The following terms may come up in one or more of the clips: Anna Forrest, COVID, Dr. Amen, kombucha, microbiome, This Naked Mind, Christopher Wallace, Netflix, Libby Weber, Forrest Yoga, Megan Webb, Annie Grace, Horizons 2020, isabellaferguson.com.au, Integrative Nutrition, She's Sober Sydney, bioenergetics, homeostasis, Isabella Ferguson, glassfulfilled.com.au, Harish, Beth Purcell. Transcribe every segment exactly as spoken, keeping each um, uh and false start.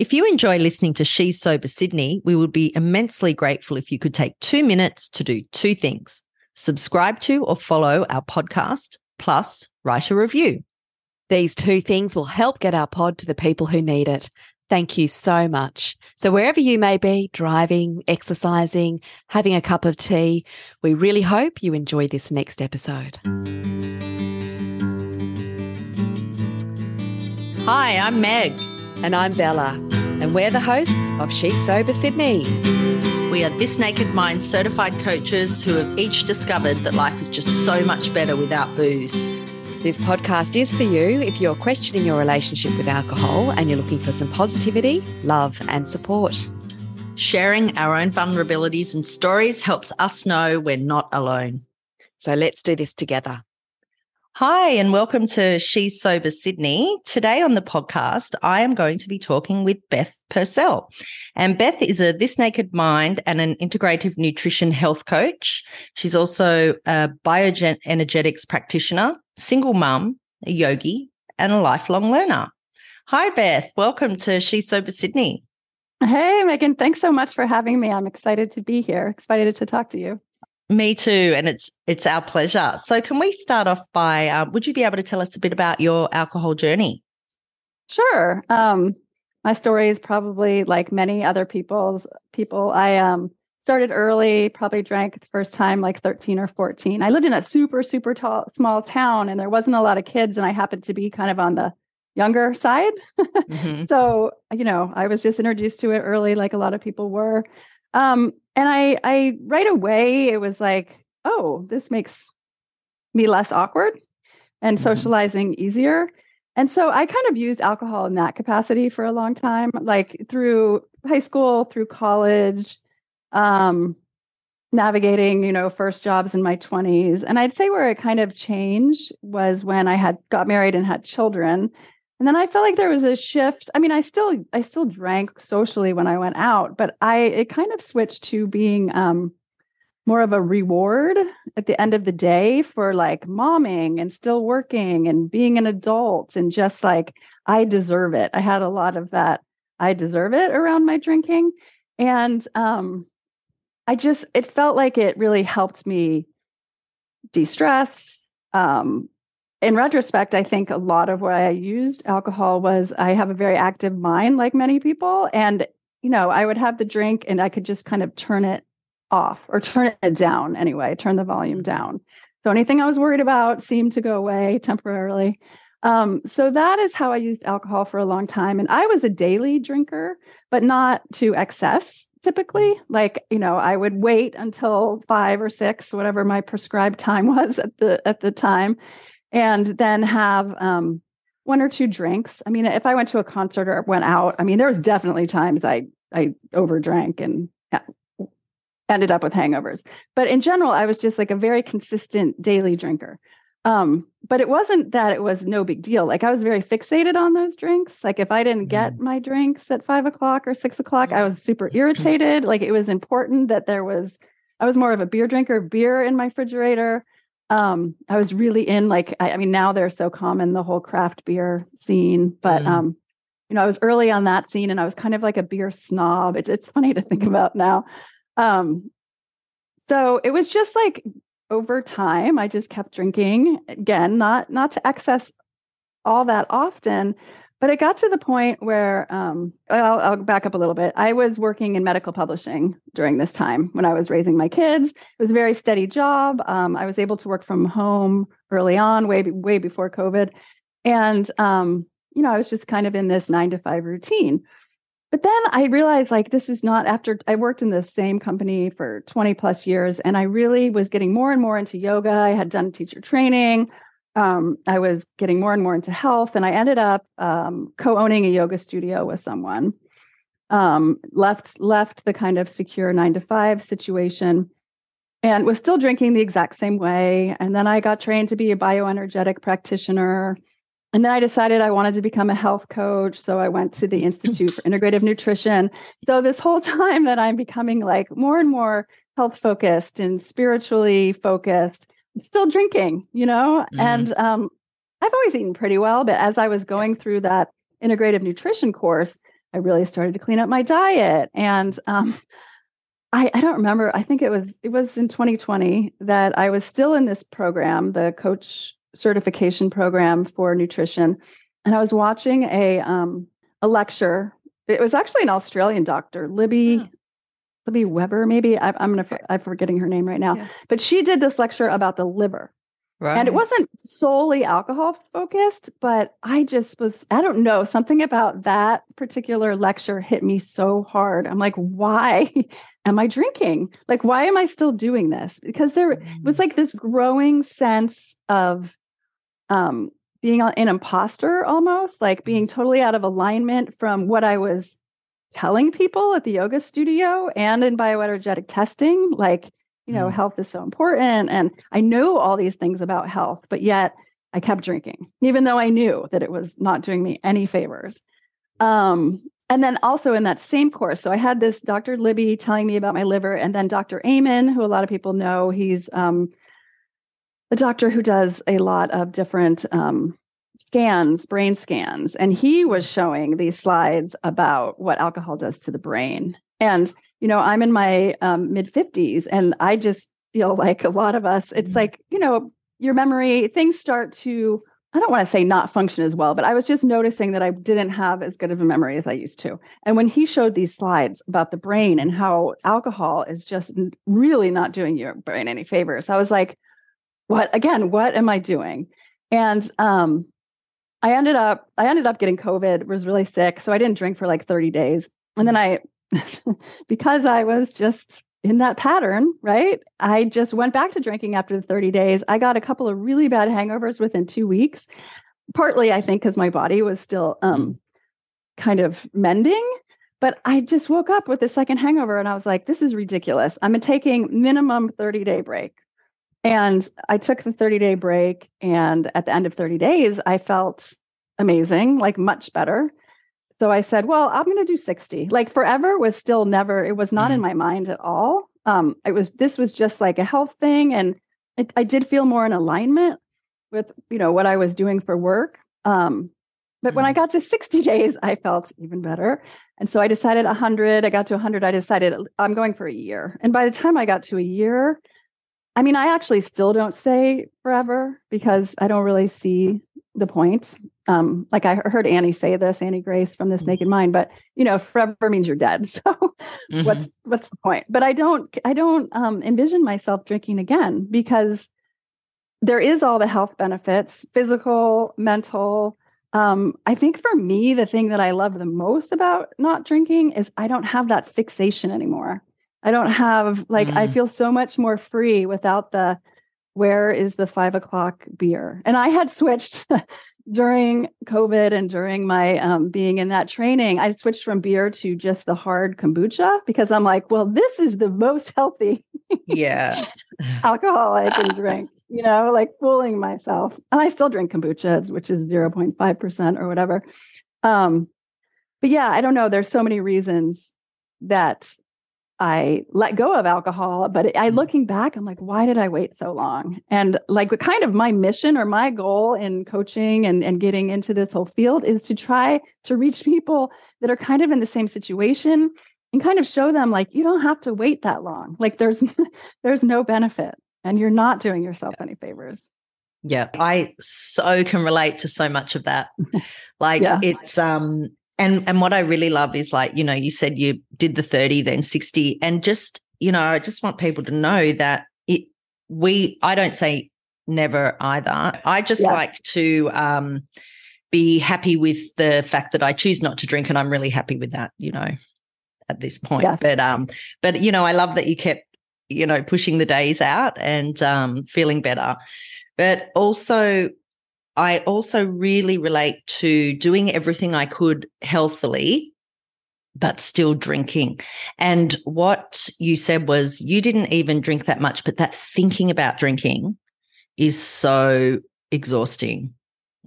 If you enjoy listening to She's Sober Sydney, we would be immensely grateful if you could take two minutes to do two things. Subscribe to or follow our podcast, plus write a review. These two things will help get our pod to the people who need it. Thank you so much. So wherever you may be, driving, exercising, having a cup of tea, we really hope you enjoy this next episode. Hi, I'm Meg. And I'm Bella. And we're the hosts of She's Sober Sydney. We are This Naked Mind certified coaches who have each discovered that life is just so much better without booze. This podcast is for you if you're questioning your relationship with alcohol and you're looking for some positivity, love and support. Sharing our own vulnerabilities and stories helps us know we're not alone. So let's do this together. Hi and welcome to She's Sober Sydney. Today on the podcast, I am going to be talking with Beth Purcell. And Beth is a This Naked Mind and an integrative nutrition health coach. She's also a bioenergetics practitioner, single mum, a yogi, and a lifelong learner. Hi, Beth. Welcome to She's Sober Sydney. Hey, Megan. Thanks so much for having me. I'm excited to be here, excited to talk to you. Me too, and it's it's our pleasure. So can we start off by, uh, would you be able to tell us a bit about your alcohol journey? Sure. Um, my story is probably like many other people's. People, I um, started early, probably drank the first time like thirteen or fourteen. I lived in a super, super tall, small town, and there wasn't a lot of kids, and I happened to be kind of on the younger side. Mm-hmm. So, you know, I was just introduced to it early like a lot of people were. Um, and I, I, right away, it was like, oh, this makes me less awkward and socializing easier. And so I kind of used alcohol in that capacity for a long time, like through high school, through college, um, navigating, you know, first jobs in my twenties. And I'd say where it kind of changed was when I had got married and had children. And then I felt like there was a shift. I mean, I still I still drank socially when I went out, but I it kind of switched to being um, more of a reward at the end of the day for like momming and still working and being an adult and just like, I deserve it. I had a lot of that I deserve it around my drinking. And um, I just, it felt like it really helped me de-stress. Um In retrospect, I think a lot of why I used alcohol was I have a very active mind, like many people. And, you know, I would have the drink and I could just kind of turn it off or turn it down anyway, turn the volume down. So anything I was worried about seemed to go away temporarily. Um, so that is how I used alcohol for a long time. And I was a daily drinker, but not to excess typically. Like, you know, I would wait until five or six, whatever my prescribed time was at the at the time. And then have um, one or two drinks. I mean, if I went to a concert or went out, I mean, there was definitely times I I overdrank and ended up with hangovers. But in general, I was just like a very consistent daily drinker. Um, but it wasn't that it was no big deal. Like I was very fixated on those drinks. Like if I didn't get my drinks at five o'clock or six o'clock, I was super irritated. Like it was important that there was, I was more of a beer drinker, beer in my refrigerator. Um, I was really in like, I, I mean, now they're so common, the whole craft beer scene, but, mm. um, you know, I was early on that scene and I was kind of like a beer snob. It, it's funny to think about now. Um, so it was just like over time, I just kept drinking again, not, not to excess all that often, but it got to the point where, um, I'll, I'll back up a little bit. I was working in medical publishing during this time when I was raising my kids. It was a very steady job. Um, I was able to work from home early on, way, way before COVID. And, um, you know, I was just kind of in this nine to five routine. But then I realized like, this is not after I worked in the same company for twenty plus years. And I really was getting more and more into yoga. I had done teacher training. Um, I was getting more and more into health, and I ended up um, co-owning a yoga studio with someone. Um, left left the kind of secure nine to five situation, and was still drinking the exact same way. And then I got trained to be a bioenergetic practitioner, and then I decided I wanted to become a health coach. So I went to the Institute for Integrative Nutrition. So this whole time that I'm becoming like more and more health focused and spiritually focused. Still drinking, you know, mm-hmm. and um, I've always eaten pretty well. But as I was going through that integrative nutrition course, I really started to clean up my diet. And um, I, I don't remember, I think it was it was in twenty twenty that I was still in this program, the coach certification program for nutrition. And I was watching a um, a lecture. It was actually an Australian doctor, Libby, oh. Libby Weber, maybe. I, I'm gonna, I'm forgetting her name right now. Yeah. But she did this lecture about the liver. Right. And it wasn't solely alcohol focused, but I just was, I don't know, something about that particular lecture hit me so hard. I'm like, why am I drinking? Like, why am I still doing this? Because there it was like this growing sense of um, being an imposter almost, like being totally out of alignment from what I was telling people at the yoga studio and in bioenergetic testing, like, you know, health is so important. And I know all these things about health, but yet I kept drinking, even though I knew that it was not doing me any favors. Um, and then also in that same course, so I had this Doctor Libby telling me about my liver, and then Doctor Amen, who a lot of people know, he's um, a doctor who does a lot of different um, scans, brain scans. And he was showing these slides about what alcohol does to the brain. And, you know, I'm in my um, mid fifties, and I just feel like a lot of us, it's like, you know, your memory, things start to, I don't want to say not function as well, but I was just noticing that I didn't have as good of a memory as I used to. And when he showed these slides about the brain and how alcohol is just really not doing your brain any favors, I was like, what, again, what am I doing? And um, I ended up, I ended up getting COVID, was really sick. So I didn't drink for like thirty days. And then I because I was just in that pattern, right? I just went back to drinking after the thirty days. I got a couple of really bad hangovers within two weeks, partly, I think, because my body was still um, kind of mending. But I just woke up with a second hangover, and I was like, this is ridiculous. I'm taking minimum thirty-day break. And I took the thirty-day break, and at the end of thirty days, I felt amazing, like much better. So I said, well, I'm going to do sixty. Like forever was still never, it was not mm-hmm. in my mind at all. Um, it was, this was just like a health thing. And it, I did feel more in alignment with, you know, what I was doing for work. Um, but mm-hmm. when I got to sixty days, I felt even better. And so I decided one hundred, I got to one hundred. I decided I'm going for a year. And by the time I got to a year, I mean, I actually still don't say forever because I don't really see the point. Um, like I heard Annie say this, Annie Grace from This Naked Mind, but you know, forever means you're dead. So mm-hmm. what's, what's the point? But I don't, I don't um, envision myself drinking again because there is all the health benefits, physical, mental. Um, I think for me, the thing that I love the most about not drinking is I don't have that fixation anymore. I don't have like, mm-hmm. I feel so much more free without the, where is the five o'clock beer? And I had switched during COVID and during my um, being in that training, I switched from beer to just the hard kombucha because I'm like, well, this is the most healthy yeah. alcohol I can drink, you know, like fooling myself. And I still drink kombucha, which is zero point five percent or whatever. Um, but yeah, I don't know. There's so many reasons that I let go of alcohol, but I looking back, I'm like, why did I wait so long? And like kind of my mission or my goal in coaching and, and getting into this whole field is to try to reach people that are kind of in the same situation and kind of show them like, you don't have to wait that long. Like there's, there's no benefit and you're not doing yourself any favors. Yeah. I so can relate to so much of that. Like yeah. it's, um, And and what I really love is like, you know, you said you did the thirty, then sixty. And just, you know, I just want people to know that it we I don't say never either. I just yeah. like to um, be happy with the fact that I choose not to drink, and I'm really happy with that, you know, at this point. Yeah. But um, but you know, I love that you kept, you know, pushing the days out and um, feeling better. But also I also really relate to doing everything I could healthily, but still drinking. And what you said was you didn't even drink that much, but that thinking about drinking is so exhausting,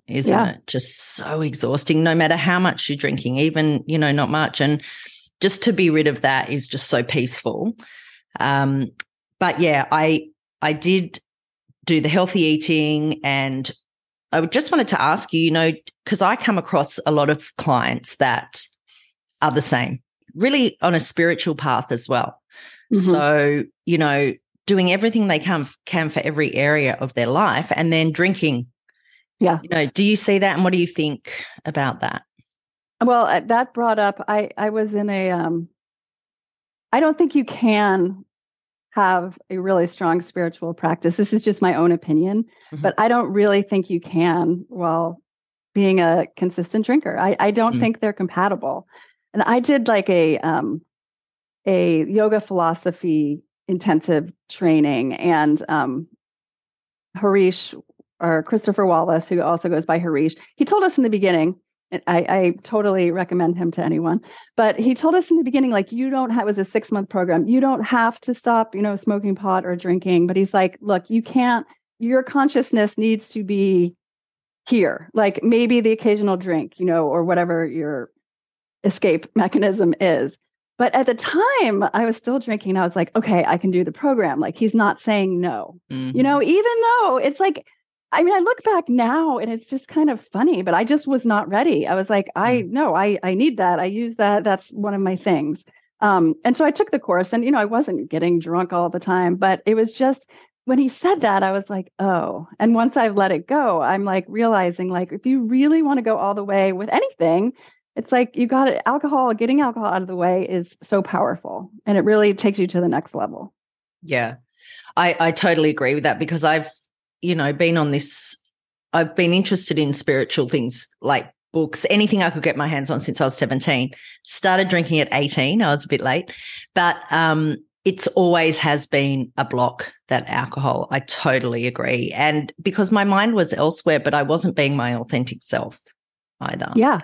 isn't yeah. it? Just so exhausting, no matter how much you're drinking, even, you know, not much. And just to be rid of that is just so peaceful. Um, but, yeah, I I did do the healthy eating and I just wanted to ask you, you know, because I come across a lot of clients that are the same, really on a spiritual path as well. Mm-hmm. So, you know, doing everything they can, can for every area of their life and then drinking. Yeah. You know, do you see that and what do you think about that? Well, that brought up, I, I was in a, um, I don't think you can have a really strong spiritual practice. This is just my own opinion, mm-hmm. but I don't really think you can while being a consistent drinker. I, I don't mm-hmm. think they're compatible. And I did like a, um, a yoga philosophy intensive training, and um, Harish or Christopher Wallace, who also goes by Harish, he told us in the beginning, and I, I totally recommend him to anyone, but he told us in the beginning, like, you don't have, it was a six month program. You don't have to stop, you know, smoking pot or drinking, but he's like, look, you can't, your consciousness needs to be here. Like maybe the occasional drink, you know, or whatever your escape mechanism is. But at the time, I was still drinking. I was like, okay, I can do the program. Like, he's not saying no, mm-hmm. you know, even though it's like, I mean, I look back now and it's just kind of funny, but I just was not ready. I was like, I no, I, I need that. I use that. That's one of my things. Um, and so I took the course and, you know, I wasn't getting drunk all the time, but it was just when he said that, I was like, oh, and once I've let it go, I'm like realizing, like, if you really want to go all the way with anything, it's like you got it. Alcohol, getting alcohol out of the way is so powerful and it really takes you to the next level. Yeah, I, I totally agree with that because I've, you know, been on this, I've been interested in spiritual things like books, anything I could get my hands on since I was seventeen. Started drinking at eighteen. I was a bit late, but um, it's always has been a block, that alcohol. I totally agree. And because my mind was elsewhere, but I wasn't being my authentic self either. Yeah.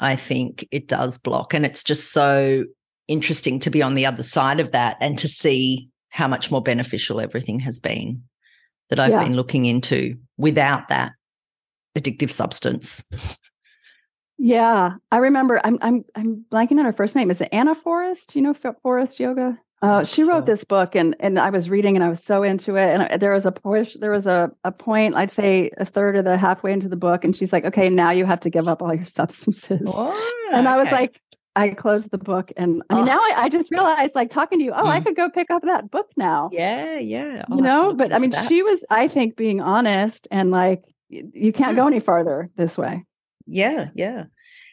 I think it does block. And it's just so interesting to be on the other side of that and to see how much more beneficial everything has been that I've yeah. been looking into without that addictive substance. Yeah. I remember I'm I'm I'm blanking on her first name. Is it Anna Forrest? You know, Forrest Yoga? Uh, she sure. wrote this book and and I was reading and I was so into it. And there was a push, there was a, a point, I'd say a third of the halfway into the book. And she's like, okay, now you have to give up all your substances. Oh, and I okay. was like, I closed the book and I mean, oh. now I, I just realized, like talking to you, oh, mm. I could go pick up that book now. Yeah, yeah. I'll you know, but I mean, that. She was, I think, being honest and like, you can't mm. go any farther this way. Yeah, yeah.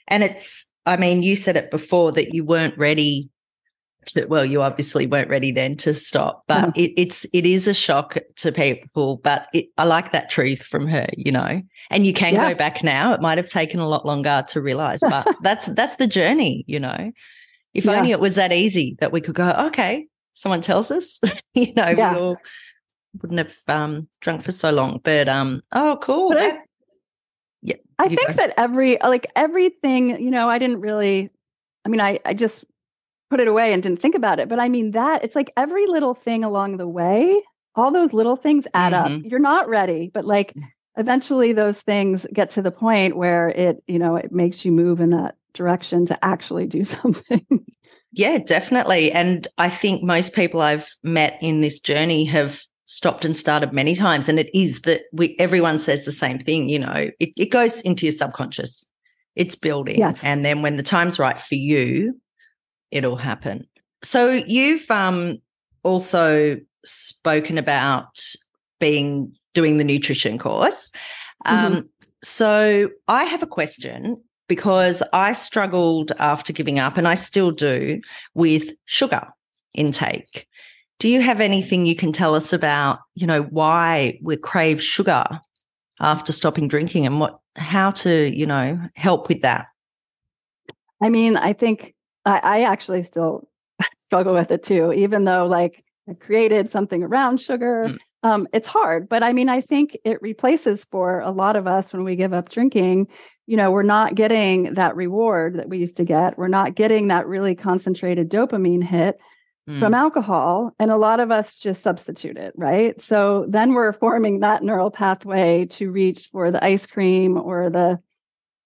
And it's, I mean, you said it before that you weren't ready to, well, you obviously weren't ready then to stop, but mm. it, it's, it is a shock to people, but it, I like that truth from her, you know, and you can yeah. go back now. It might've taken a lot longer to realize, but that's, that's the journey, you know, if yeah. only it was that easy that we could go, okay, someone tells us, you know, yeah. we all wouldn't have um, drunk for so long, but, um, oh, cool. But that, I, yeah. I think go. that every, like everything, you know, I didn't really, I mean, I, I just, put it away and didn't think about it. But I mean that it's like every little thing along the way, all those little things add mm-hmm. up. You're not ready, but like eventually those things get to the point where it, you know, it makes you move in that direction to actually do something. Yeah, definitely. And I think most people I've met in this journey have stopped and started many times. And it is that we, everyone says the same thing, you know, it, it goes into your subconscious, it's building. Yes. And then when the time's right for you, it'll happen. So you've um, also spoken about being doing the nutrition course. Um, mm-hmm. So I have a question because I struggled after giving up, and I still do, with sugar intake. Do you have anything you can tell us about, you know, why we crave sugar after stopping drinking and what, how to, you know, help with that? I mean, I think. I actually still struggle with it too, even though like I created something around sugar. Mm. Um, it's hard, but I mean, I think it replaces for a lot of us when we give up drinking, you know, we're not getting that reward that we used to get. We're not getting that really concentrated dopamine hit mm. from alcohol. And a lot of us just substitute it, right? So then we're forming that neural pathway to reach for the ice cream or the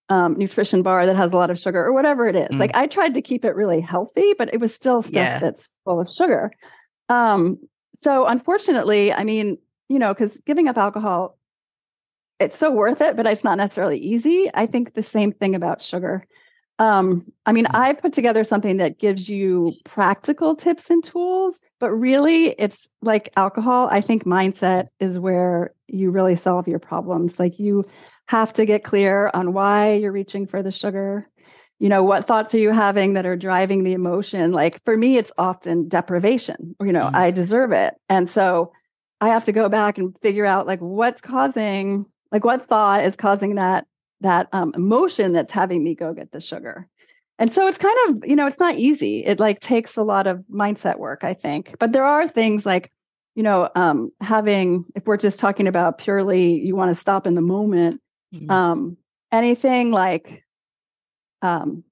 Um, nutrition bar that has a lot of sugar or whatever it is. Mm. Like I tried to keep it really healthy, but it was still stuff yeah. that's full of sugar. Um, so unfortunately, I mean, you know, because giving up alcohol, it's so worth it, but it's not necessarily easy. I think the same thing about sugar. Um, I mean, I put together something that gives you practical tips and tools, but really it's like alcohol. I think mindset is where you really solve your problems. Like you have to get clear on why you're reaching for the sugar. You know, what thoughts are you having that are driving the emotion? Like for me, it's often deprivation, or, you know, mm-hmm. I deserve it. And so I have to go back and figure out like what's causing, like what thought is causing that that um, emotion that's having me go get the sugar. And so it's kind of, you know, it's not easy. It like takes a lot of mindset work, I think. But there are things like, you know, um, having, if we're just talking about purely, you want to stop in the moment, mm-hmm. um, anything like um,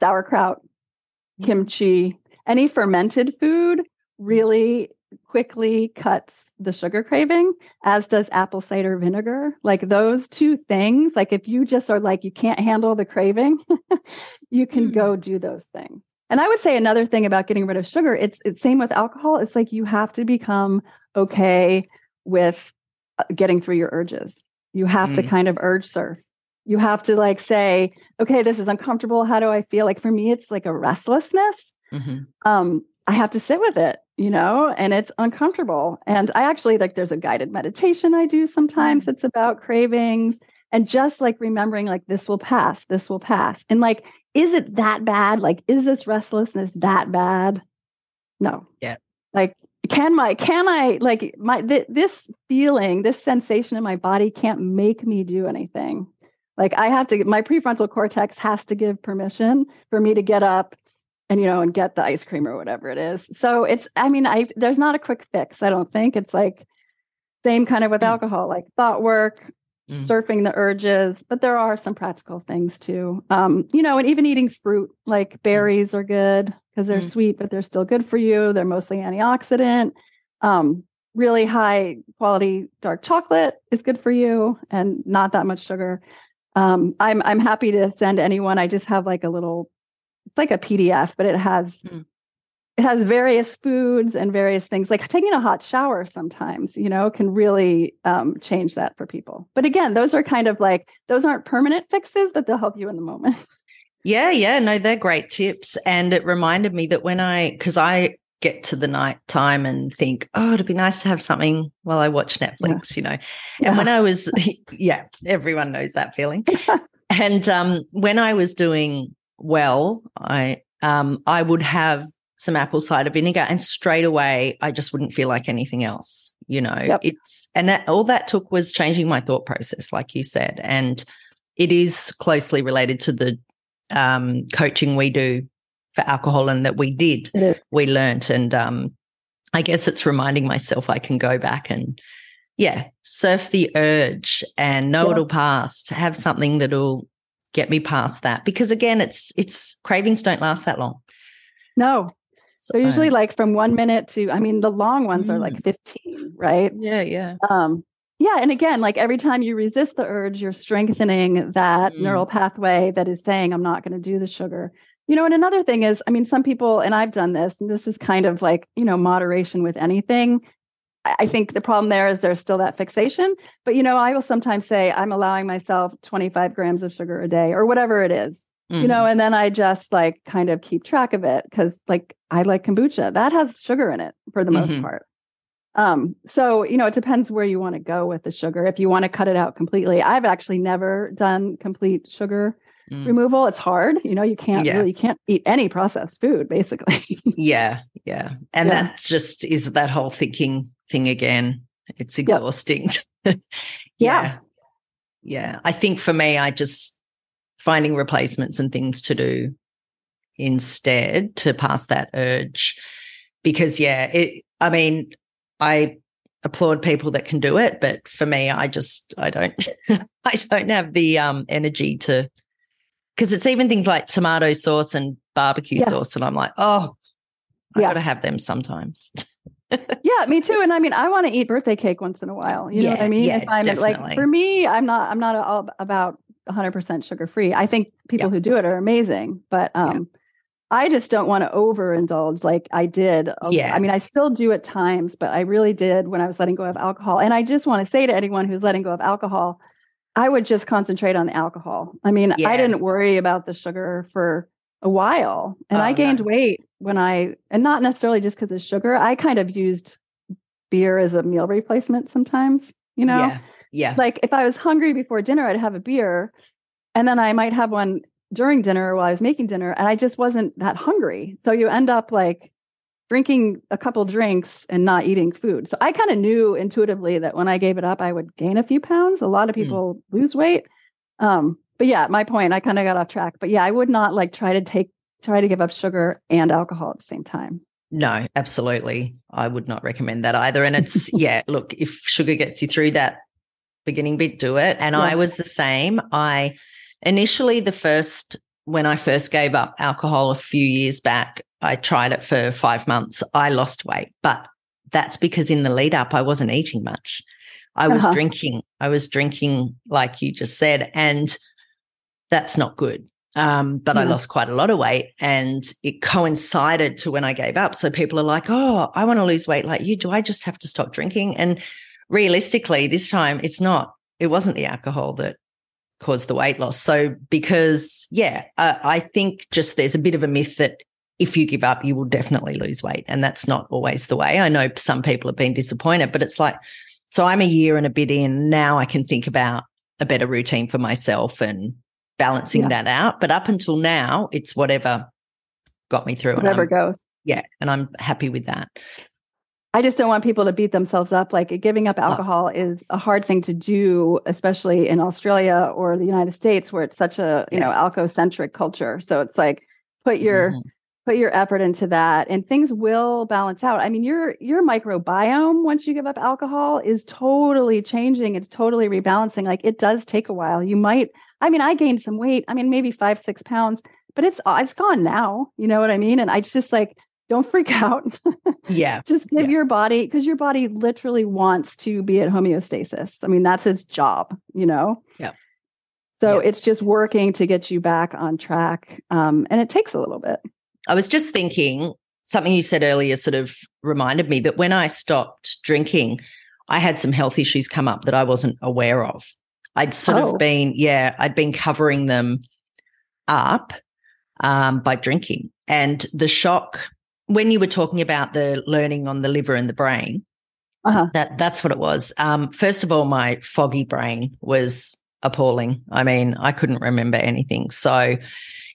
sauerkraut, mm-hmm. kimchi, any fermented food really quickly cuts the sugar craving, as does apple cider vinegar. Like those two things, like if you just are like, you can't handle the craving, you can mm. go do those things. And I would say another thing about getting rid of sugar, it's it's same with alcohol. It's like, you have to become okay with getting through your urges. You have mm. to kind of urge surf. You have to like say, okay, this is uncomfortable. How do I feel? Like for me, it's like a restlessness. Mm-hmm. Um, I have to sit with it, you know, and it's uncomfortable. And I actually like, there's a guided meditation I do sometimes. It's about cravings and just like remembering like, this will pass, this will pass. And like, is it that bad? Like, is this restlessness that bad? No. Yeah. Like, can my, can I like my, th- this feeling, this sensation in my body can't make me do anything. Like I have to, my prefrontal cortex has to give permission for me to get up and, you know, and get the ice cream or whatever it is. So it's, I mean, I, there's not a quick fix. I don't think it's like same kind of with mm. alcohol, like thought work, mm. surfing the urges, but there are some practical things too. Um, you know, and even eating fruit, like berries mm. are good because they're mm. sweet, but they're still good for you. They're mostly antioxidant. Um, really high quality dark chocolate is good for you and not that much sugar. Um, I'm, I'm happy to send anyone. I just have like a little, it's like a P D F, but it has, mm. it has various foods and various things. Like taking a hot shower sometimes, you know, can really um, change that for people. But again, those are kind of like, those aren't permanent fixes, but they'll help you in the moment. Yeah. Yeah. No, they're great tips. And it reminded me that when I, cause I get to the night time and think, oh, it'd be nice to have something while I watch Netflix, yeah. you know? And yeah. when I was, yeah, everyone knows that feeling. And um, when I was doing well, I um I would have some apple cider vinegar and straight away I just wouldn't feel like anything else, you know. Yep. It's and that, all that took was changing my thought process, like you said, and it is closely related to the um coaching we do for alcohol and that we did, mm-hmm. we learnt, and um I guess it's reminding myself I can go back and yeah, surf the urge and know yep. it'll pass, to have something that'll get me past that, because again, it's it's cravings don't last that long. No, so they're usually like from one minute to, I mean, the long ones mm. are like fifteen, right? Yeah, yeah, um, yeah. And again, like every time you resist the urge, you're strengthening that mm. neural pathway that is saying, "I'm not going to do the sugar." You know, and another thing is, I mean, some people, and I've done this, and this is kind of like, you know, moderation with anything. I think the problem there is there's still that fixation, but you know, I will sometimes say I'm allowing myself twenty-five grams of sugar a day or whatever it is, mm-hmm. you know, and then I just like kind of keep track of it. Cause like I like kombucha that has sugar in it for the mm-hmm. most part. Um, so, you know, it depends where you want to go with the sugar. If you want to cut it out completely, I've actually never done complete sugar mm. removal. It's hard. You know, you can't yeah. really, you can't eat any processed food basically. yeah. Yeah. And yeah. that just is that whole thinking thing again. It's exhausting. Yep. yeah. Yeah. I think for me, I just finding replacements and things to do instead to pass that urge, because yeah, it, I mean, I applaud people that can do it, but for me, I just, I don't, I don't have the um, energy to, because it's even things like tomato sauce and barbecue yes. sauce. And I'm like, oh, I've yeah. got to have them sometimes. Yeah, me too. And I mean, I want to eat birthday cake once in a while. You yeah, know what I mean? Yeah, if I'm definitely. Like, for me, I'm not, I'm not all about one hundred percent sugar free. I think people yeah. who do it are amazing, but um, yeah. I just don't want to overindulge like I did. Yeah. I mean, I still do at times, but I really did when I was letting go of alcohol. And I just want to say to anyone who's letting go of alcohol, I would just concentrate on the alcohol. I mean, yeah. I didn't worry about the sugar for a while. And oh, I gained no. weight when I, and not necessarily just because of sugar, I kind of used beer as a meal replacement sometimes, you know? Yeah. yeah. Like if I was hungry before dinner, I'd have a beer. And then I might have one during dinner while I was making dinner. And I just wasn't that hungry. So you end up like drinking a couple drinks and not eating food. So I kind of knew intuitively that when I gave it up, I would gain a few pounds. A lot of people mm. lose weight. Um, but yeah, my point, I kind of got off track, but yeah, I would not like try to take, try to give up sugar and alcohol at the same time. No, absolutely. I would not recommend that either. And it's, yeah, look, if sugar gets you through that beginning bit, do it. And yeah. I was the same. I initially the first, when I first gave up alcohol a few years back, I tried it for five months. I lost weight, but that's because in the lead up, I wasn't eating much. I was uh-huh. drinking. I was drinking, like you just said, and that's not good. Um, but yeah. I lost quite a lot of weight and it coincided to when I gave up. So people are like, oh, I want to lose weight like you. Do I just have to stop drinking? And realistically, this time it's not, it wasn't the alcohol that caused the weight loss. So because, yeah, I, I think just there's a bit of a myth that if you give up, you will definitely lose weight. And that's not always the way. I know some people have been disappointed, but it's like, so I'm a year and a bit in. Now I can think about a better routine for myself and balancing yeah. that out. But up until now, it's whatever got me through. Whatever goes. Yeah. And I'm happy with that. I just don't want people to beat themselves up. Like giving up alcohol oh. is a hard thing to do, especially in Australia or the United States where it's such a, you yes. know, alcocentric culture. So it's like, put your... Mm. Put your effort into that and things will balance out. I mean, your your microbiome, once you give up alcohol, is totally changing. It's totally rebalancing. Like it does take a while. You might, I mean, I gained some weight. I mean, maybe five, six pounds, but it's it's gone now. You know what I mean? And I just like, don't freak out. Yeah. Just give yeah. your body, because your body literally wants to be at homeostasis. I mean, that's its job, you know? Yeah. So yeah. it's just working to get you back on track. Um, and it takes a little bit. I was just thinking something you said earlier sort of reminded me that when I stopped drinking, I had some health issues come up that I wasn't aware of. I'd sort oh. of been, yeah, I'd been covering them up um, by drinking. And the shock, when you were talking about the learning on the liver and the brain, uh-huh. that that's what it was. Um, first of all, my foggy brain was appalling. I mean, I couldn't remember anything. So,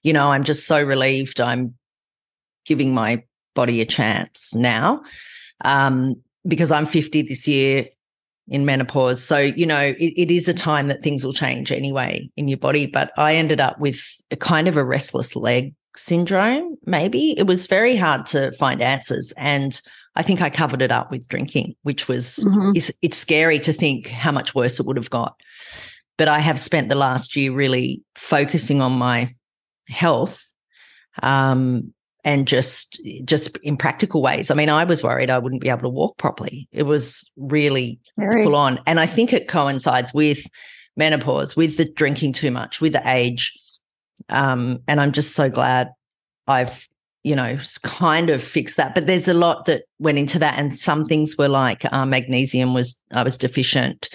you know, I'm just so relieved I'm giving my body a chance now um, because I'm fifty this year in menopause. So, you know, it, it is a time that things will change anyway in your body. But I ended up with a kind of a restless leg syndrome, maybe. It was very hard to find answers. And I think I covered it up with drinking, which was mm-hmm. it's, it's scary to think how much worse it would have got. But I have spent the last year really focusing on my health um And just just in practical ways. I mean, I was worried I wouldn't be able to walk properly. It was really Very. full on. And I think it coincides with menopause, with the drinking too much, with the age. Um, and I'm just so glad I've, you know, kind of fixed that. But there's a lot that went into that. And some things were like uh, magnesium was, I was deficient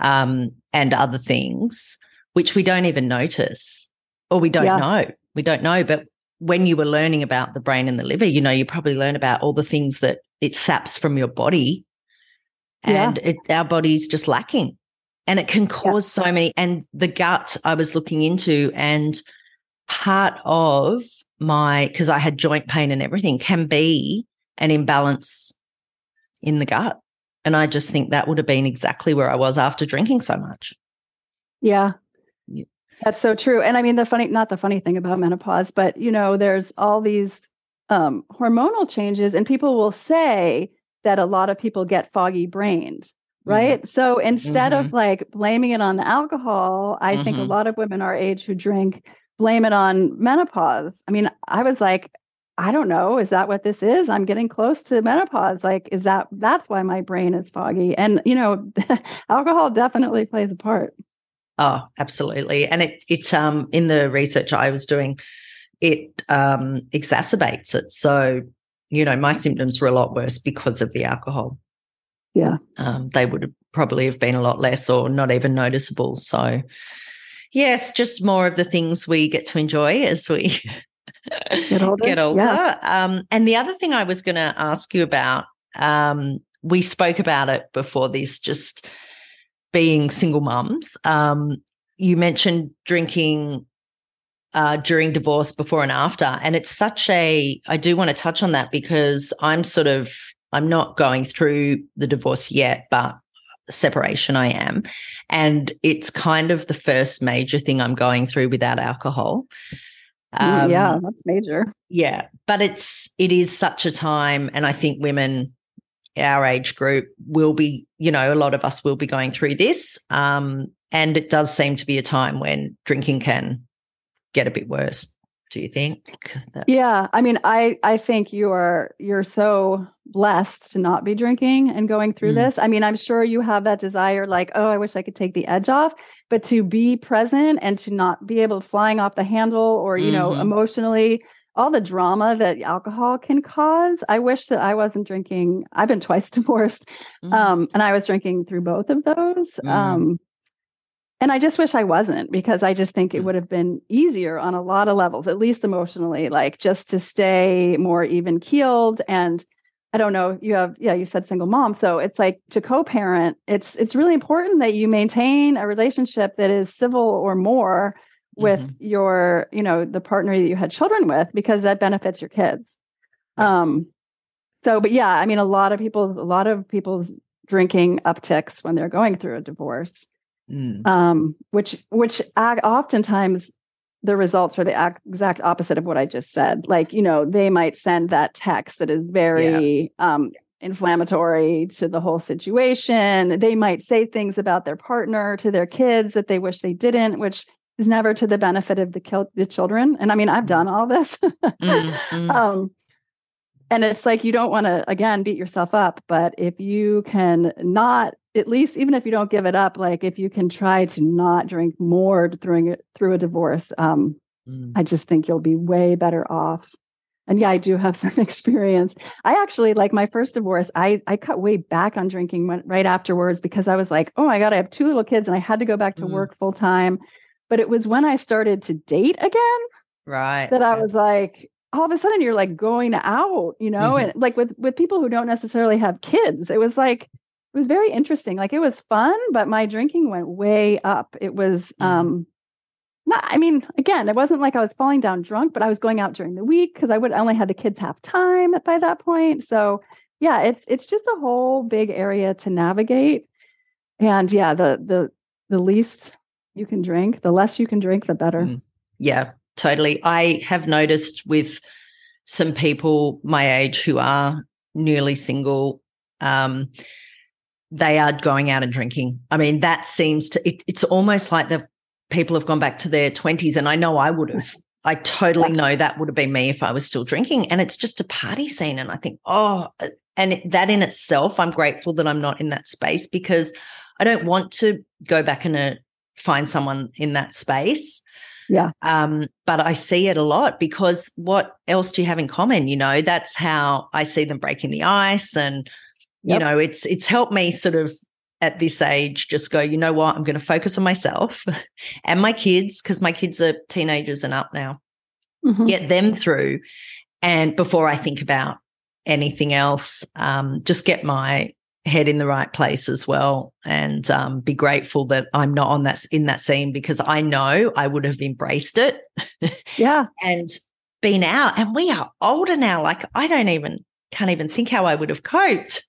um, and other things, which we don't even notice or we don't yeah. know. We don't know. But when you were learning about the brain and the liver, you know, you probably learn about all the things that it saps from your body and yeah. it, our body's just lacking and it can cause yeah. so many. And the gut I was looking into, and part of my, because I had joint pain and everything, can be an imbalance in the gut. And I just think that would have been exactly where I was after drinking so much. Yeah. yeah. That's so true. And I mean, the funny, not the funny thing about menopause, but, you know, there's all these um, hormonal changes and people will say that a lot of people get foggy brained, right? Mm-hmm. So instead mm-hmm. of like blaming it on the alcohol, I mm-hmm. think a lot of women our age who drink blame it on menopause. I mean, I was like, I don't know. Is that what this is? I'm getting close to menopause. Like, is that, that's why my brain is foggy. And, you know, alcohol definitely plays a part. Oh, absolutely. And it it's um in the research I was doing, it um exacerbates it. So, you know, my symptoms were a lot worse because of the alcohol. yeah, um, they would have probably have been a lot less or not even noticeable. So, yes, just more of the things we get to enjoy as we get older. Get older. Yeah. Um, and the other thing I was going to ask you about, um, we spoke about it before this, just being single mums. Um, you mentioned drinking uh, during divorce, before and after, and it's such a, I do want to touch on that because I'm sort of, I'm not going through the divorce yet, but separation I am, and it's kind of the first major thing I'm going through without alcohol. Um, yeah, that's major. Yeah, but it's it is such a time, and I think women our age group will be, you know, a lot of us will be going through this, um, and it does seem to be a time when drinking can get a bit worse. Do you think? That's... Yeah, I mean, I I think you are you're so blessed to not be drinking and going through mm. this. I mean, I'm sure you have that desire, like, oh, I wish I could take the edge off, but to be present and to not be able to flying off the handle or, you mm-hmm. know, emotionally, all the drama that alcohol can cause. I wish that I wasn't drinking. I've been twice divorced, mm. um, and I was drinking through both of those. Mm. Um, And I just wish I wasn't, because I just think it would have been easier on a lot of levels, at least emotionally, like just to stay more even keeled. And I don't know, you have, yeah, you said single mom. So it's like to co-parent, it's, it's really important that you maintain a relationship that is civil or more with mm-hmm. your, you know, the partner that you had children with, because that benefits your kids. Um, so, but yeah, I mean, a lot of people's, a lot of people's drinking upticks when they're going through a divorce. Mm. Um, which, which uh, oftentimes the results are the exact opposite of what I just said. Like, you know, they might send that text that is very, yeah. um, inflammatory to the whole situation. They might say things about their partner to their kids that they wish they didn't, which is never to the benefit of the, kil- the children. And I mean, I've done all this, mm-hmm. um, and it's like, you don't want to, again, beat yourself up, but if you can not, at least, even if you don't give it up, like if you can try to not drink more during it through a divorce, um, mm. I just think you'll be way better off. And yeah, I do have some experience. I actually, like my first divorce, I I cut way back on drinking when, right afterwards, because I was like, oh my God, I have two little kids and I had to go back to mm. work full time. But it was when I started to date again, right, that I was like, all of a sudden you're like going out, you know, mm-hmm. and like with with people who don't necessarily have kids. It was like, it was very interesting. Like it was fun, but my drinking went way up. It was, um, not, I mean, again, it wasn't like I was falling down drunk, but I was going out during the week because I would I only had the kids half time by that point. So yeah, it's, it's just a whole big area to navigate. And yeah, the, the, the least you can drink, the less you can drink, the better. Mm. Yeah, totally. I have noticed with some people my age who are newly single, um, they are going out and drinking. I mean, that seems to, it, it's almost like the people have gone back to their twenties, and I know I would have. I totally know that would have been me if I was still drinking, and it's just a party scene, and I think, oh, and that in itself, I'm grateful that I'm not in that space, because I don't want to go back and uh, find someone in that space. Yeah. Um, but I see it a lot, because what else do you have in common? You know, that's how I see them breaking the ice. And you yep. know, it's it's helped me sort of at this age just go, you know what, I'm going to focus on myself and my kids, because my kids are teenagers and up now, mm-hmm. get them through. And before I think about anything else, um, just get my head in the right place as well, and um, be grateful that I'm not on that in that scene, because I know I would have embraced it. Yeah. And been out. And we are older now. Like I don't even, can't even think how I would have coped.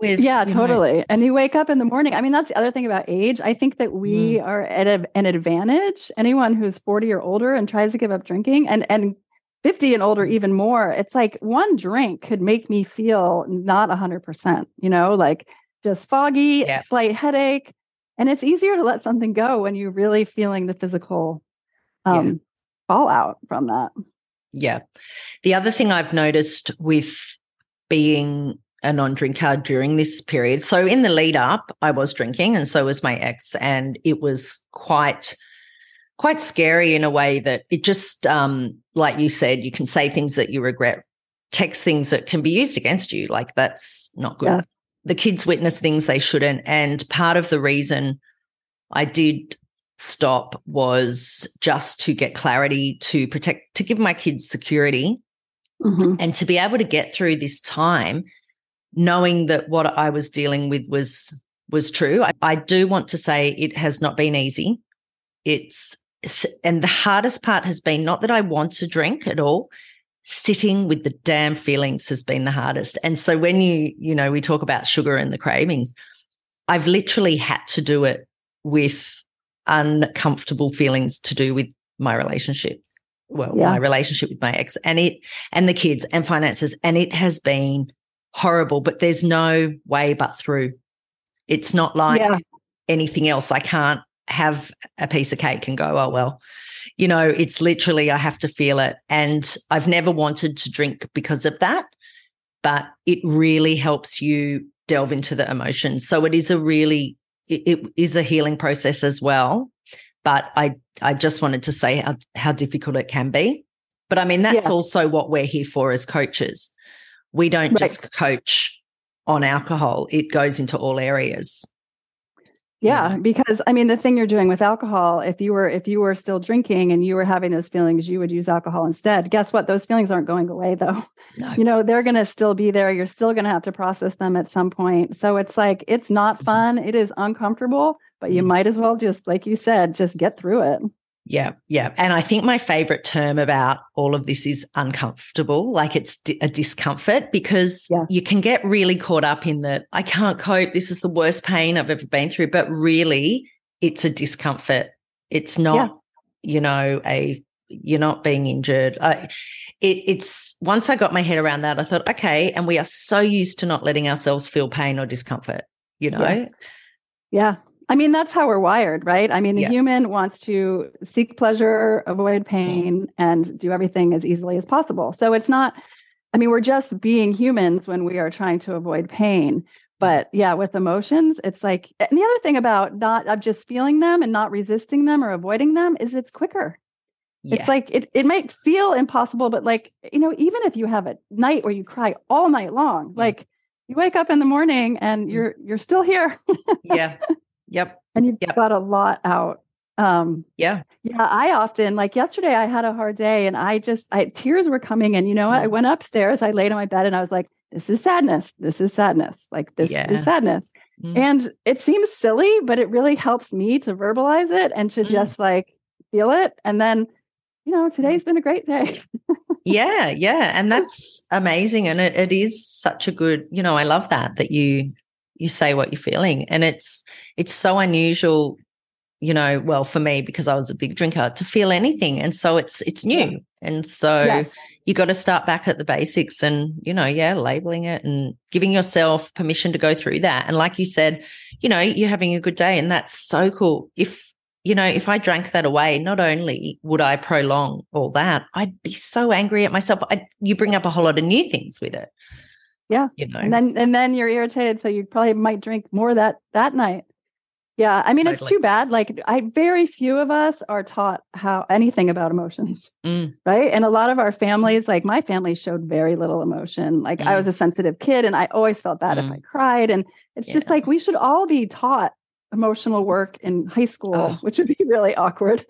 With, yeah, totally. Know. And you wake up in the morning. I mean, that's the other thing about age. I think that we mm. are at a, an advantage. Anyone who's forty or older and tries to give up drinking, and, and fifty and older even more, it's like one drink could make me feel not one hundred percent, you know, like just foggy, yeah. slight headache. And it's easier to let something go when you're really feeling the physical um, yeah. fallout from that. Yeah. The other thing I've noticed with being a non-drinker during this period. So in the lead up, I was drinking, and so was my ex, and it was quite, quite scary in a way that it just, um, like you said, you can say things that you regret, text things that can be used against you. Like that's not good. Yeah. the kids witness things they shouldn't. And part of the reason I did stop was just to get clarity, to protect, to give my kids security, mm-hmm. and to be able to get through this time knowing that what I was dealing with was was true. I, I do want to say it has not been easy. It's, it's and the hardest part has been not that I want to drink at all. Sitting with the damn feelings has been the hardest. And so when you, you know, we talk about sugar and the cravings, I've literally had to do it with uncomfortable feelings to do with my relationships. Well, yeah. my relationship with my ex and it and the kids and finances. And it has been horrible, but there's no way but through. It's not like yeah. anything else. I can't have a piece of cake and go, oh, well, you know, it's literally I have to feel it. And I've never wanted to drink because of that, but it really helps you delve into the emotions. So it is a really, it, it is a healing process as well. But I, I just wanted to say how, how difficult it can be. But I mean, that's yeah. also what we're here for as coaches. We don't right. just coach on alcohol. It goes into all areas. Yeah, because I mean, the thing you're doing with alcohol, if you were if you were still drinking and you were having those feelings, you would use alcohol instead. Guess what? Those feelings aren't going away, though. No. You know, they're going to still be there. You're still going to have to process them at some point. So it's like, it's not fun. It is uncomfortable, but you might as well just, like you said, just get through it. Yeah, yeah. And I think my favorite term about all of this is uncomfortable, like it's a discomfort, because yeah. you can get really caught up in that I can't cope, this is the worst pain I've ever been through, but really it's a discomfort. It's not, yeah. you know, a you're not being injured. I, it, it's once I got my head around that, I thought, okay, and we are so used to not letting ourselves feel pain or discomfort, you know? Yeah. yeah. I mean, that's how we're wired, right? I mean, the yeah. human wants to seek pleasure, avoid pain, and do everything as easily as possible. So it's not, I mean, we're just being humans when we are trying to avoid pain. But yeah, with emotions, it's like, and the other thing about not, I'm just feeling them and not resisting them or avoiding them is it's quicker. Yeah. It's like, it, it might feel impossible, but like, you know, even if you have a night where you cry all night long, mm. like you wake up in the morning and you're, you're still here. yeah. Yep. And you've yep. got a lot out. Um, yeah. Yeah. I often, like yesterday, I had a hard day and I just, I tears were coming. And you know what? I went upstairs, I laid on my bed and I was like, this is sadness. This is sadness. Like this yeah. is sadness. Mm. And it seems silly, but it really helps me to verbalize it and to mm. just like feel it. And then, you know, today's been a great day. yeah. Yeah. And that's amazing. And it, it is such a good, you know, I love that, that you, you say what you're feeling. And it's it's so unusual, you know, well, for me, because I was a big drinker, to feel anything. And so it's it's new. Yeah. And so yes. you got to start back at the basics and, you know, yeah, labeling it and giving yourself permission to go through that. And like you said, you know, you're having a good day and that's so cool. If, you know, if I drank that away, not only would I prolong all that, I'd be so angry at myself. I, you bring up a whole lot of new things with it. Yeah. You know. And then and then you're irritated. So you probably might drink more that that night. Yeah. I mean, totally. It's too bad. Like I very few of us are taught how anything about emotions. Mm. Right. And a lot of our families, like my family showed very little emotion. Like mm. I was a sensitive kid and I always felt bad mm. if I cried. And it's yeah. just like we should all be taught emotional work in high school, oh. which would be really awkward.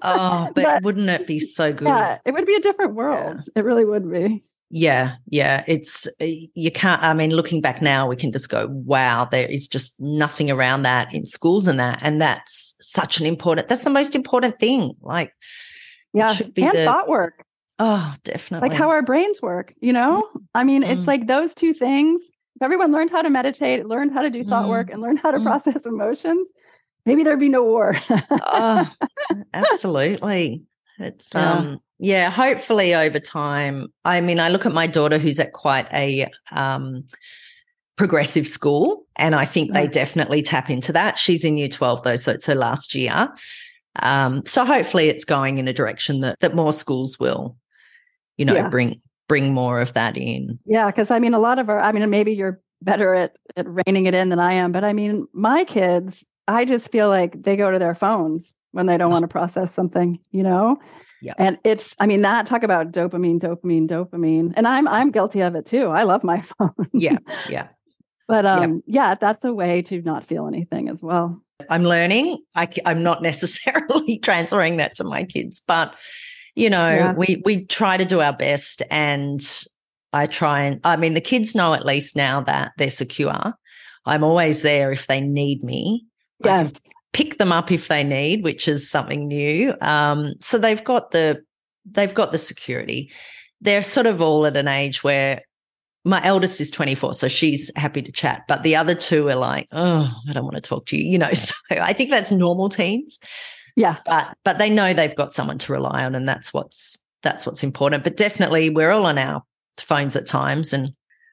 oh, but, but wouldn't it be so good? Yeah, it would be a different world. Yeah. It really would be. Yeah, yeah. It's, you can't, I mean, looking back now, we can just go, wow, there is just nothing around that in schools and that. And that's such an important, that's the most important thing. Like, yeah, should be and the, thought work. Oh, definitely. Like how our brains work, you know? I mean, mm. it's like those two things. If everyone learned how to meditate, learned how to do thought mm. work, and learned how to mm. process emotions, maybe there'd be no war. oh, absolutely. It's, yeah. um, yeah, hopefully over time. I mean, I look at my daughter who's at quite a um, progressive school, and I think right. they definitely tap into that. She's in year twelve, though, so it's her last year. Um, so hopefully it's going in a direction that, that more schools will, you know, yeah. bring bring more of that in. Yeah, because, I mean, a lot of our – I mean, maybe you're better at, at reining it in than I am, but, I mean, my kids, I just feel like they go to their phones when they don't want to process something, you know? Yeah. And it's, I mean, that talk about dopamine, dopamine, dopamine. And I'm, I'm guilty of it too. I love my phone. yeah. Yeah. But um, yep. yeah, that's a way to not feel anything as well. I'm learning. I, I'm not necessarily transferring that to my kids, but, you know, yeah. we we try to do our best, and I try and, I mean, the kids know at least now that they're secure. I'm always there if they need me. Yes. Pick them up if they need, which is something new. Um, so they've got the they've got the security. They're sort of all at an age where my eldest is twenty-four, so she's happy to chat. But the other two are like, oh, I don't want to talk to you, you know. So I think that's normal teens. Yeah. But but they know they've got someone to rely on, and that's what's that's what's important. But definitely we're all on our phones at times, and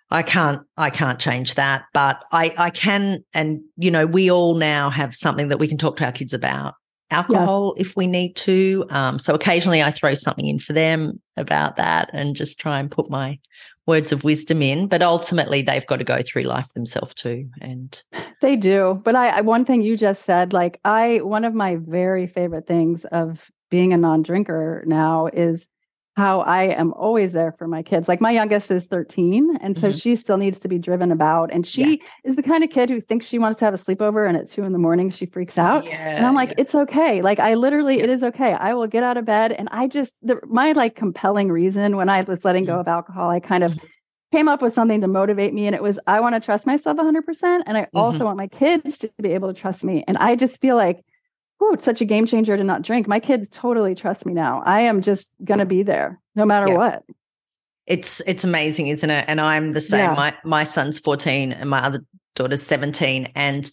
I can't I can't change that. But I, I can, and, you know, we all now have something that we can talk to our kids about. Alcohol, yes. if we need to. Um, so occasionally I throw something in for them about that and just try and put my words of wisdom in, but ultimately they've got to go through life themselves too. And they do. But I, one thing you just said, like I, one of my very favorite things of being a non-drinker now is how I am always there for my kids. Like my youngest is thirteen. And so mm-hmm. she still needs to be driven about. And she yeah. is the kind of kid who thinks she wants to have a sleepover, and at two in the morning, she freaks out. Yeah, and I'm like, yeah. it's okay. Like I literally, yeah. it is okay. I will get out of bed. And I just, the, my like compelling reason when I was letting go of alcohol, I kind of mm-hmm. came up with something to motivate me. And it was, I want to trust myself one hundred percent. And I mm-hmm. also want my kids to be able to trust me. And I just feel like, oh, it's such a game changer to not drink. My kids totally trust me now. I am just going to be there no matter yeah. what. It's it's amazing, isn't it? And I'm the same. Yeah. My my son's fourteen and my other daughter's seventeen. And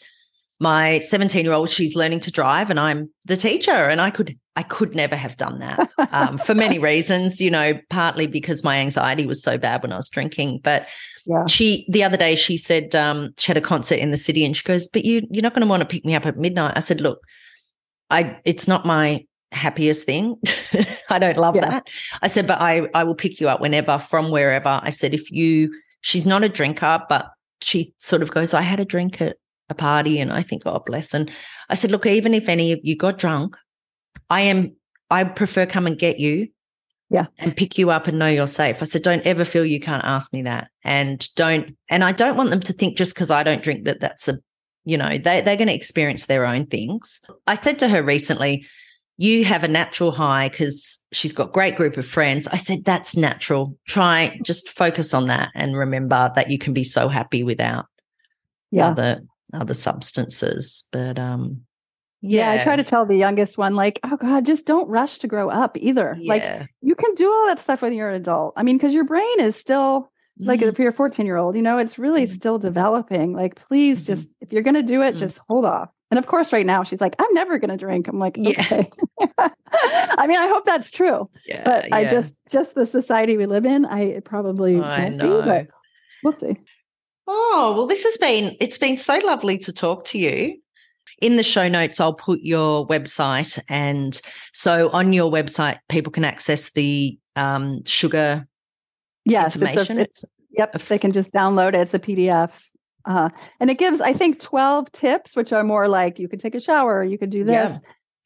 my seventeen-year-old, she's learning to drive, and I'm the teacher. And I could I could never have done that um, for many reasons, you know, partly because my anxiety was so bad when I was drinking. But yeah. she the other day she said um, she had a concert in the city, and she goes, but you, you're not going to want to pick me up at midnight. I said, look, I, it's not my happiest thing. I don't love yeah. that. I said, but I, I will pick you up whenever, from wherever. I said, if you, she's not a drinker, but she sort of goes, I had a drink at a party, and I think, oh, bless. And I said, look, even if any of you got drunk, I am, I prefer come and get you yeah, and pick you up and know you're safe. I said, don't ever feel you can't ask me that. And don't, and I don't want them to think just because I don't drink that that's a, you know, they, they're going to experience their own things. I said to her recently, you have a natural high because she's got a great group of friends. I said, that's natural. Try, just focus on that and remember that you can be so happy without yeah. other other substances. But, um, yeah. yeah, I try to tell the youngest one, like, oh, God, just don't rush to grow up either. Yeah. Like, you can do all that stuff when you're an adult. I mean, because your brain is still... Like if you're a fourteen-year-old, you know, it's really mm-hmm. still developing. Like, please mm-hmm. just, if you're going to do it, mm-hmm. just hold off. And of course, right now, she's like, I'm never going to drink. I'm like, okay. Yeah. I mean, I hope that's true. Yeah, but yeah. I just, just the society we live in, I it probably won't be, but we'll see. Oh, well, this has been, it's been so lovely to talk to you. In the show notes, I'll put your website. And so on your website, people can access the um, sugar Yes, it's a, it's, yep, they can just download it. It's a P D F. Uh, and it gives, I think, twelve tips, which are more like you could take a shower, you could do this, yeah.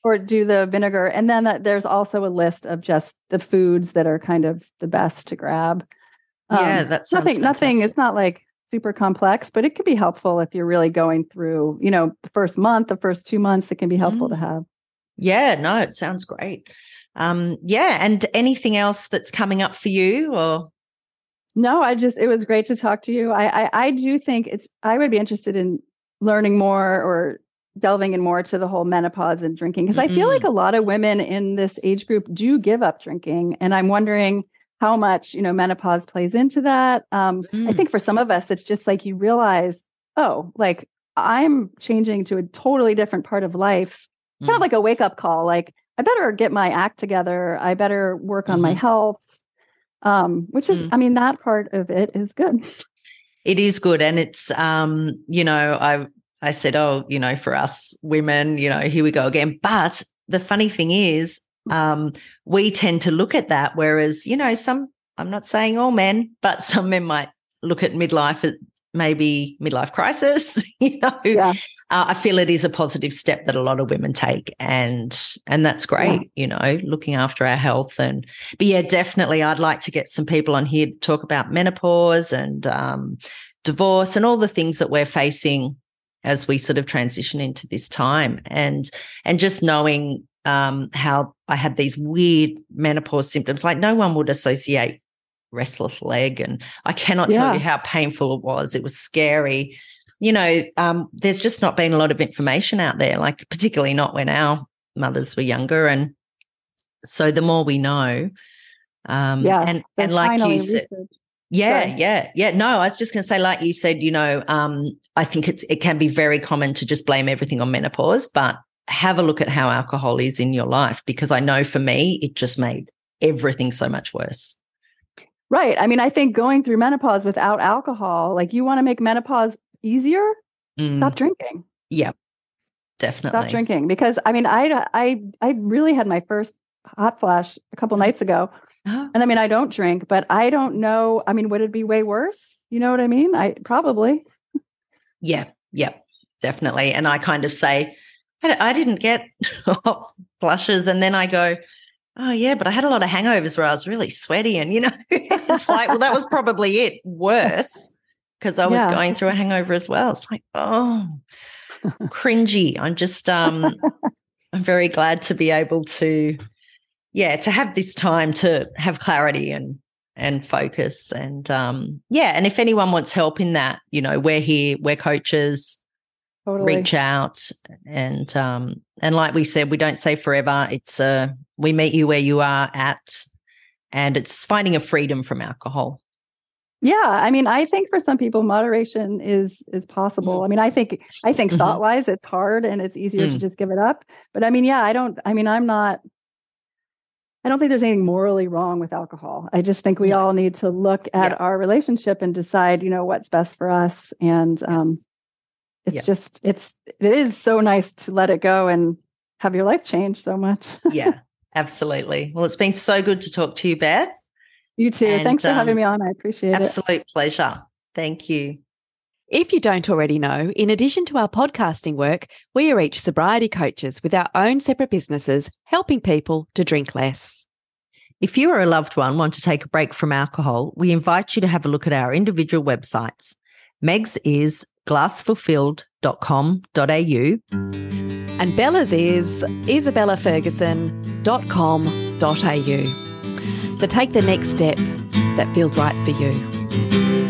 or do the vinegar. And then that, there's also a list of just the foods that are kind of the best to grab. Um, yeah, that's nothing, fantastic. nothing. It's not like super complex, but it could be helpful if you're really going through, you know, the first month, the first two months, it can be helpful mm. to have. Yeah, no, it sounds great. Um, yeah. And anything else that's coming up for you or? No, I just, it was great to talk to you. I, I I do think it's, I would be interested in learning more or delving in more to the whole menopause and drinking, because mm-hmm. I feel like a lot of women in this age group do give up drinking. And I'm wondering how much, you know, menopause plays into that. Um, mm. I think for some of us, it's just like you realize, oh, like I'm changing to a totally different part of life, mm. kind of like a wake up call. Like I better get my act together. I better work mm-hmm. on my health. Um, which is, mm. I mean, that part of it is good. It is good. And it's, um, you know, I, I said, oh, you know, for us women, you know, here we go again. But the funny thing is, um, we tend to look at that. Whereas, you know, some, I'm not saying all men, but some men might look at midlife as maybe midlife crisis, you know, yeah. uh, I feel it is a positive step that a lot of women take, and, and that's great, yeah. you know, looking after our health. And, but yeah, definitely I'd like to get some people on here to talk about menopause and um, divorce and all the things that we're facing as we sort of transition into this time. And and just knowing um, how I had these weird menopause symptoms, like no one would associate restless leg, and I cannot yeah. tell you how painful it was. It was scary. You know, um, there's just not been a lot of information out there, like particularly not when our mothers were younger. And so the more we know, um, yeah, and, and like you said, research. Yeah, Sorry. yeah, yeah. No, I was just going to say, like you said, you know, um, I think it's, it can be very common to just blame everything on menopause, but have a look at how alcohol is in your life, because I know for me, it just made everything so much worse. Right. I mean, I think going through menopause without alcohol, like you want to make menopause easier, mm. stop drinking. Yeah, definitely. Stop drinking, because I mean, I, I, I really had my first hot flash a couple nights ago. And I mean, I don't drink, but I don't know. I mean, would it be way worse? You know what I mean? I probably. Yeah. Yeah, definitely. And I kind of say, I, I didn't get flushes. And then I go, oh yeah, but I had a lot of hangovers where I was really sweaty. And, you know, it's like, well, that was probably it worse because I was yeah. going through a hangover as well. It's like, oh, cringy. I'm just, um, I'm very glad to be able to, yeah, to have this time to have clarity and and focus and, um, yeah, and if anyone wants help in that, you know, we're here, we're coaches, totally. Reach out and, um, and like we said, we don't say forever. It's uh, we meet you where you are at, and it's finding a freedom from alcohol. Yeah, I mean, I think for some people moderation is is possible. Mm. I mean, I think I think mm-hmm. thought-wise it's hard and it's easier mm. to just give it up. But I mean, yeah, I don't, I mean, I'm not. I don't think there's anything morally wrong with alcohol. I just think we yeah. all need to look at yeah. our relationship and decide, you know, what's best for us. And yes. um, it's yeah. just, it's, it is so nice to let it go and have your life change so much. Yeah, absolutely. Well, it's been so good to talk to you, Beth. You too. And, Thanks for um, having me on. I appreciate absolute it. Absolute pleasure. Thank you. If you don't already know, in addition to our podcasting work, we are each sobriety coaches with our own separate businesses, helping people to drink less. If you or a loved one want to take a break from alcohol, we invite you to have a look at our individual websites. Meg's is glass fulfilled dot com dot a u and Bella's is isabella ferguson dot com dot a u. So take the next step that feels right for you.